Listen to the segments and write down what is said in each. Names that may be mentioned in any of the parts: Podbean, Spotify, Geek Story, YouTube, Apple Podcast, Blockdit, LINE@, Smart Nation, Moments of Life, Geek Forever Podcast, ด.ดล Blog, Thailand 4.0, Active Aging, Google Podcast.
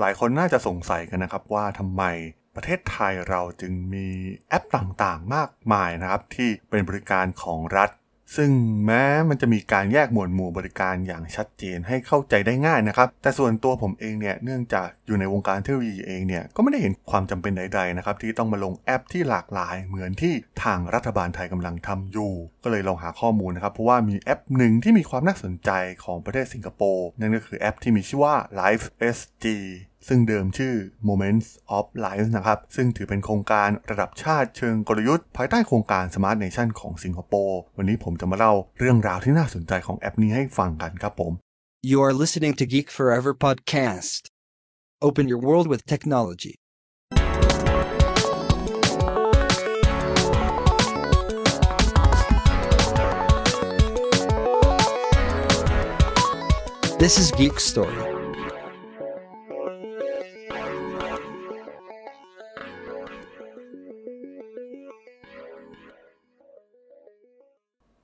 หลายคนน่าจะสงสัยกันนะครับว่าทำไมประเทศไทยเราจึงมีแอปต่างๆมากมายนะครับที่เป็นบริการของรัฐซึ่งแม้มันจะมีการแยกหมวดหมู่บริการอย่างชัดเจนให้เข้าใจได้ง่ายนะครับแต่ส่วนตัวผมเองเนี่ยเนื่องจากอยู่ในวงการเทคโนโลยีเองเนี่ยก็ไม่ได้เห็นความจำเป็นใดๆนะครับที่ต้องมาลงแอปที่หลากหลายเหมือนที่ทางรัฐบาลไทยกำลังทำอยู่ก็เลยลองหาข้อมูลนะครับเพราะว่ามีแอปหนึ่งที่มีความน่าสนใจของประเทศสิงคโปร์นั่นก็คือแอปที่มีชื่อว่า Life SGซึ่งเดิมชื่อ Moments of Life นะครับซึ่งถือเป็นโครงการระดับชาติเชิงกลยุทธ์ภายใต้โครงการ Smart Nation ของสิงคโปร์วันนี้ผมจะมาเล่าเรื่องราวที่น่าสนใจของแอปนี้ให้ฟังกันครับผม You are listening to Geek Forever Podcast. Open your world with technology. This is Geek Story.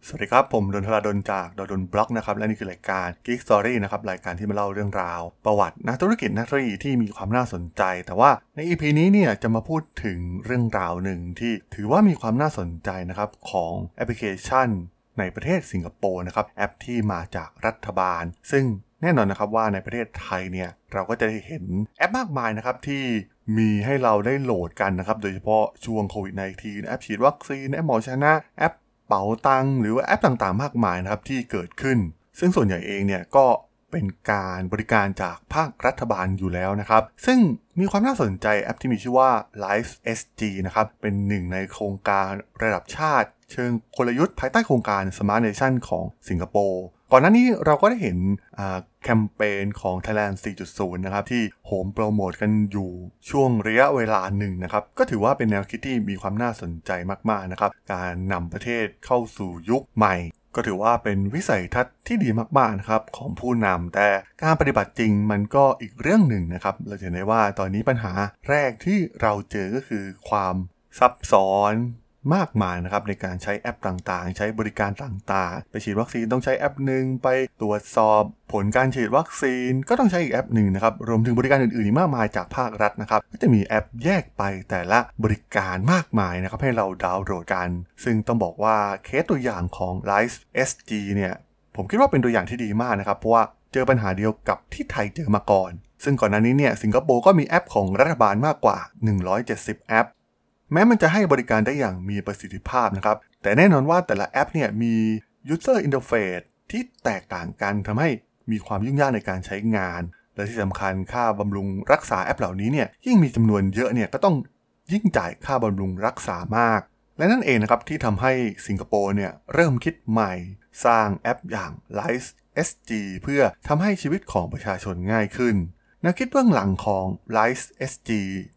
สวัสดีครับผมดนทราดนจากดนบล็อกนะครับและนี่คือรายการ Geek Story นะครับรายการที่มาเล่าเรื่องราวประวัตินักธุรกิจนักธุรกิจที่มีความน่าสนใจแต่ว่าใน EP นี้เนี่ยจะมาพูดถึงเรื่องราวหนึ่งที่ถือว่ามีความน่าสนใจนะครับของแอปพลิเคชันในประเทศสิงคโปร์นะครับแอปที่มาจากรัฐบาลซึ่งแน่นอนนะครับว่าในประเทศไทยเนี่ยเราก็จะได้เห็นแอปมากมายนะครับที่มีให้เราได้โหลดกันนะครับโดยเฉพาะช่วงโควิด-19 แอปฉีดวัคซีนแอปหมอชนะแอปเป๋าตังหรือว่าแอปต่างๆมากมายนะครับที่เกิดขึ้นซึ่งส่วนใหญ่เองเนี่ยก็เป็นการบริการจากภาครัฐบาลอยู่แล้วนะครับซึ่งมีความน่าสนใจแอปที่มีชื่อว่า Life SG นะครับเป็นหนึ่งในโครงการระดับชาติเชิงกลยุทธ์ภายใต้โครงการ Smart Nation ของสิงคโปร์ก่อนหน้านี้เราก็ได้เห็นแคมเปญของ Thailand 4.0 นะครับที่โหมโปรโมทกันอยู่ช่วงระยะเวลาหนึ่งนะครับก็ถือว่าเป็นแนวคิดที่มีความน่าสนใจมากๆนะครับการนำประเทศเข้าสู่ยุคใหม่ก็ถือว่าเป็นวิสัยทัศน์ที่ดีมากๆนะครับของผู้นำแต่การปฏิบัติจริงมันก็อีกเรื่องหนึ่งนะครับเราเห็นได้ว่าตอนนี้ปัญหาแรกที่เราเจอก็คือความซับซ้อนมากมายนะครับในการใช้แอปต่างๆใช้บริการต่างๆไปฉีดวัคซีนต้องใช้แอปนึงไปตรวจสอบผลการฉีดวัคซีนก็ต้องใช้อีกแอปนึงนะครับรวมถึงบริการอื่นๆอีกมากมายจากภาครัฐนะครับก็จะมีแอปแยกไปแต่ละบริการมากมายนะครับให้เราดาวน์โหลดกันซึ่งต้องบอกว่าเคสตัวอย่างของ Life SG เนี่ยผมคิดว่าเป็นตัวอย่างที่ดีมากนะครับเพราะว่าเจอปัญหาเดียวกับที่ไทยเจอมาก่อนซึ่งก่อนหน้านี้เนี่ยสิงคโปร์ก็มีแอปของรัฐบาลมากกว่า170แอปแม้มันจะให้บริการได้อย่างมีประสิทธิภาพนะครับแต่แน่นอนว่าแต่ละแอปเนี่ยมี user interface ที่แตกต่างกันทำให้มีความยุ่งยากในการใช้งานและที่สำคัญค่าบำรุงรักษาแอปเหล่านี้เนี่ยยิ่งมีจำนวนเยอะเนี่ยก็ต้องยิ่งจ่ายค่าบำรุงรักษามากและนั่นเองนะครับที่ทำให้สิงคโปร์เนี่ยเริ่มคิดใหม่สร้างแอปอย่าง Life SG เพื่อทำให้ชีวิตของประชาชนง่ายขึ้นแนวคิดเบื้องหลังของ Life SG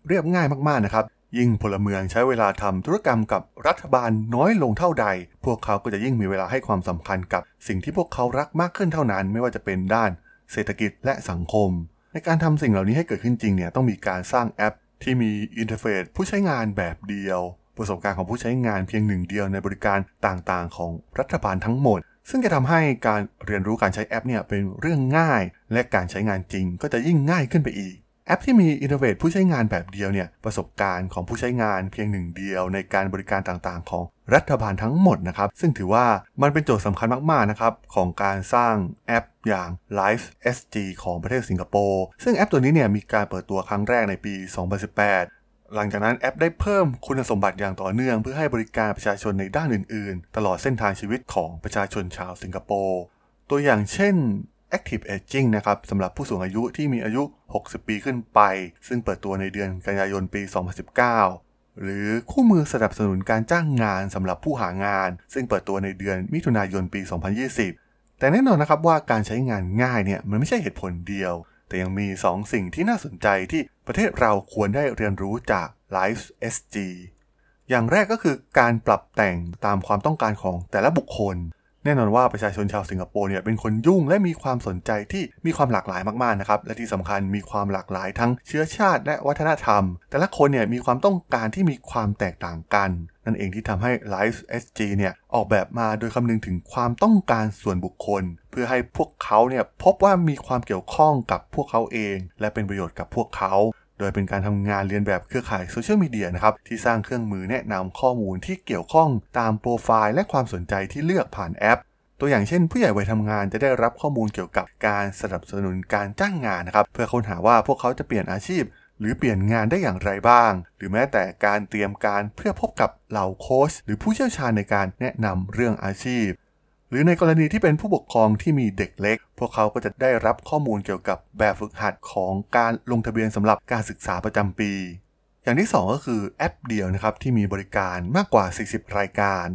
เรียบง่ายมากๆนะครับยิ่งพลเมืองใช้เวลาทำธุรกรรมกับรัฐบาลน้อยลงเท่าใดพวกเขาก็จะยิ่งมีเวลาให้ความสำคัญกับสิ่งที่พวกเขารักมากขึ้นเท่านั้นไม่ว่าจะเป็นด้านเศรษฐกิจและสังคมในการทำสิ่งเหล่านี้ให้เกิดขึ้นจริงเนี่ยต้องมีการสร้างแอปที่มีอินเทอร์เฟซผู้ใช้งานแบบเดียวประสบการณ์ของผู้ใช้งานเพียงหนึ่งเดียวในบริการต่างๆของรัฐบาลทั้งหมดซึ่งจะทำให้การเรียนรู้การใช้แอปเนี่ยเป็นเรื่องง่ายและการใช้งานจริงก็จะยิ่งง่ายขึ้นไปอีกแอปที่มีอินเทอร์เฟซผู้ใช้งานแบบเดียวเนี่ยประสบการณ์ของผู้ใช้งานเพียงหนึ่งเดียวในการบริการต่างๆของรัฐบาลทั้งหมดนะครับซึ่งถือว่ามันเป็นโจทย์สำคัญมากๆนะครับของการสร้างแอปอย่าง Life SG ของประเทศสิงคโปร์ซึ่งแอปตัวนี้เนี่ยมีการเปิดตัวครั้งแรกในปี 2018 หลังจากนั้นแอปได้เพิ่มคุณสมบัติอย่างต่อเนื่องเพื่อให้บริการประชาชนในด้านอื่นๆตลอดเส้นทางชีวิตของประชาชนชาวสิงคโปร์ตัวอย่างเช่นActive Aging นะครับสำหรับผู้สูงอายุที่มีอายุ60ปีขึ้นไปซึ่งเปิดตัวในเดือนกันยายนปี 2019หรือคู่มือสนับสนุนการจ้างงานสำหรับผู้หางานซึ่งเปิดตัวในเดือนมิถุนายนปี 2020แต่แน่นอนนะครับว่าการใช้งานง่ายเนี่ยมันไม่ใช่เหตุผลเดียวแต่ยังมี2สิ่งที่น่าสนใจที่ประเทศเราควรได้เรียนรู้จาก Life SG อย่างแรกก็คือการปรับแต่งตามความต้องการของแต่ละบุคคลใน แน่นอนว่าประชาชนชาวสิงคโปร์เนี่ยเป็นคนยุ่งและมีความสนใจที่มีความหลากหลายมากๆนะครับและที่สำคัญมีความหลากหลายทั้งเชื้อชาติและวัฒนธรรมแต่ละคนเนี่ยมีความต้องการที่มีความแตกต่างกันนั่นเองที่ทำให้ Life SG เนี่ยออกแบบมาโดยคำนึงถึงความต้องการส่วนบุคคลเพื่อให้พวกเขาเนี่ยพบว่ามีความเกี่ยวข้องกับพวกเขาเองและเป็นประโยชน์กับพวกเขาโดยเป็นการทำงานเรียนแบบเครือข่ายโซเชียลมีเดียนะครับที่สร้างเครื่องมือแนะนำข้อมูลที่เกี่ยวข้องตามโปรไฟล์และความสนใจที่เลือกผ่านแอปตัวอย่างเช่นผู้ใหญ่วัยทำงานจะได้รับข้อมูลเกี่ยวกับการสนับสนุนการจ้างงานนะครับเพื่อค้นหาว่าพวกเขาจะเปลี่ยนอาชีพหรือเปลี่ยนงานได้อย่างไรบ้างหรือแม้แต่การเตรียมการเพื่อพบกับเหล่าโค้ชหรือผู้เชี่ยวชาญในการแนะนำเรื่องอาชีพหรือในกรณีที่เป็นผู้ปกครองที่มีเด็กเล็กพวกเขาก็จะได้รับข้อมูลเกี่ยวกับแบบฝึกหัดของการลงทะเบียนสำหรับการศึกษาประจำปีอย่างที่2ก็คือแอปเดียวนะครับที่มีบริการมากกว่า40รายการ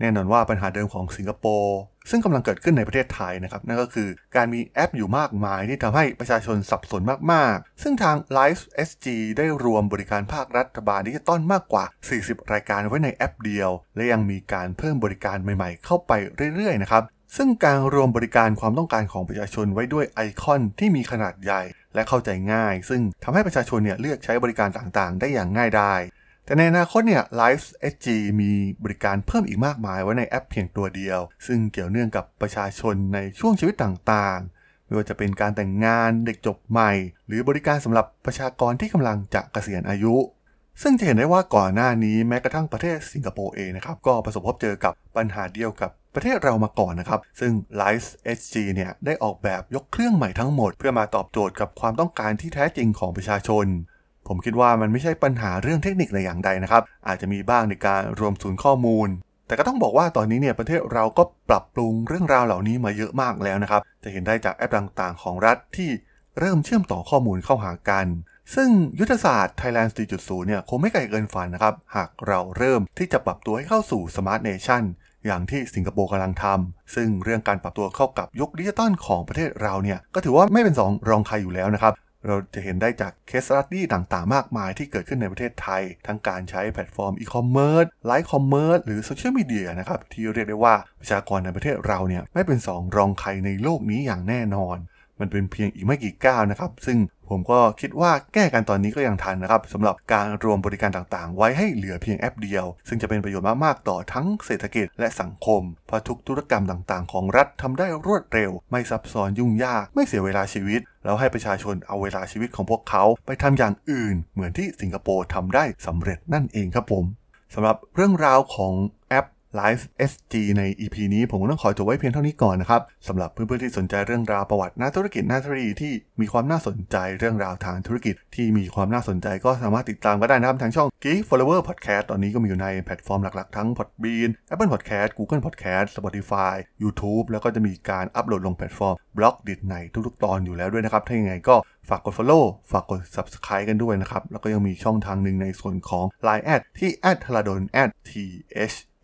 แน่นอนว่าปัญหาเดิมของสิงคโปร์ซึ่งกำลังเกิดขึ้นในประเทศไทยนะครับนั่นก็คือการมีแอปอยู่มากมายที่ทำให้ประชาชนสับสนมากๆซึ่งทาง Life SG ได้รวมบริการภาครัฐบาลดิจิตอลมากกว่า40รายการไว้ในแอปเดียวและยังมีการเพิ่มบริการใหม่ๆเข้าไปเรื่อยๆนะครับซึ่งการรวมบริการความต้องการของประชาชนไว้ด้วยไอคอนที่มีขนาดใหญ่และเข้าใจง่ายซึ่งทำให้ประชาชนเนี่ยเลือกใช้บริการต่างๆได้อย่างง่ายดายแต่ในอนาคตเนี่ย Life SG มีบริการเพิ่มอีกมากมายไว้ในแอปเพียงตัวเดียวซึ่งเกี่ยวเนื่องกับประชาชนในช่วงชีวิตต่างๆไม่ว่าจะเป็นการแต่งงานเด็กจบใหม่หรือบริการสำหรับประชากรที่กำลังจะเกษียณอายุซึ่งจะเห็นได้ว่าก่อนหน้านี้แม้กระทั่งประเทศสิงคโปร์เองนะครับก็ประสบพบเจอกับปัญหาเดียวกับประเทศเรามาก่อนนะครับซึ่ง Life SG เนี่ยได้ออกแบบยกเครื่องใหม่ทั้งหมดเพื่อมาตอบโจทย์กับความต้องการที่แท้จริงของประชาชนผมคิดว่ามันไม่ใช่ปัญหาเรื่องเทคนิคในอย่างใดนะครับอาจจะมีบ้างในการรวมศูนย์ข้อมูลแต่ก็ต้องบอกว่าตอนนี้เนี่ยประเทศเราก็ปรับปรุงเรื่องราวเหล่านี้มาเยอะมากแล้วนะครับจะเห็นได้จากแอปต่างๆของรัฐที่เริ่มเชื่อมต่อข้อมูลเข้าหากันซึ่งยุทธศาสตร์ Thailand 4.0 เนี่ยคงไม่ไกลเกินฝันนะครับหากเราเริ่มที่จะปรับตัวให้เข้าสู่ Smart Nation อย่างที่สิงคโปร์กำลังทำซึ่งเรื่องการปรับตัวเข้ากับยุคดิจิตอลของประเทศเราเนี่ยก็ถือว่าไม่เป็นรองใครอยู่แล้วนะครับเราจะเห็นได้จากเคสสตัดดี้ต่างๆมากมายที่เกิดขึ้นในประเทศไทยทั้งการใช้แพลตฟอร์มอีคอมเมิร์ซไลฟ์คอมเมิร์ซหรือโซเชียลมีเดียนะครับที่เรียกได้ว่าประชากรในประเทศเราเนี่ยไม่เป็นสองรองใครในโลกนี้อย่างแน่นอนมันเป็นเพียงอีกไม่กี่ก้าวนะครับซึ่งผมก็คิดว่าแก้กันตอนนี้ก็ยังทันนะครับสำหรับการรวมบริการต่างๆไว้ให้เหลือเพียงแอปเดียวซึ่งจะเป็นประโยชน์มากๆต่อทั้งเศรษฐกิจและสังคมเพราะทุกธุรกรรมต่างๆของรัฐทำได้รวดเร็วไม่ซับซ้อนยุ่งยากไม่เสียเวลาชีวิตแล้วให้ประชาชนเอาเวลาชีวิตของพวกเขาไปทำอย่างอื่นเหมือนที่สิงคโปร์ทำได้สำเร็จนั่นเองครับผมสำหรับเรื่องราวของแอปLife SG ใน EP นี้ผมต้องขอจบไว้เพียงเท่านี้ก่อนนะครับสำหรับเพื่อนๆที่สนใจเรื่องราวประวัติหน้าธุรกิจหน้าธุรกิจที่มีความน่าสนใจเรื่องราวทางธุรกิจที่มีความน่าสนใจก็สามารถติดตามก็ได้นะครับทางช่อง Geek Forever Podcast ตอนนี้ก็มีอยู่ในแพลตฟอร์มหลักๆทั้ง Podbean Apple Podcast Google Podcast Spotify YouTube แล้วก็จะมีการอัปโหลดลงแพลตฟอร์ม Blockdit ในทุกๆตอนอยู่แล้วด้วยนะครับถ้ายังไงก็ฝากกด follow ฝากกด subscribe กันด้วยนะครับแล้วก็ยังมีช่องทางนึงในส่วนของ LINE@ ที่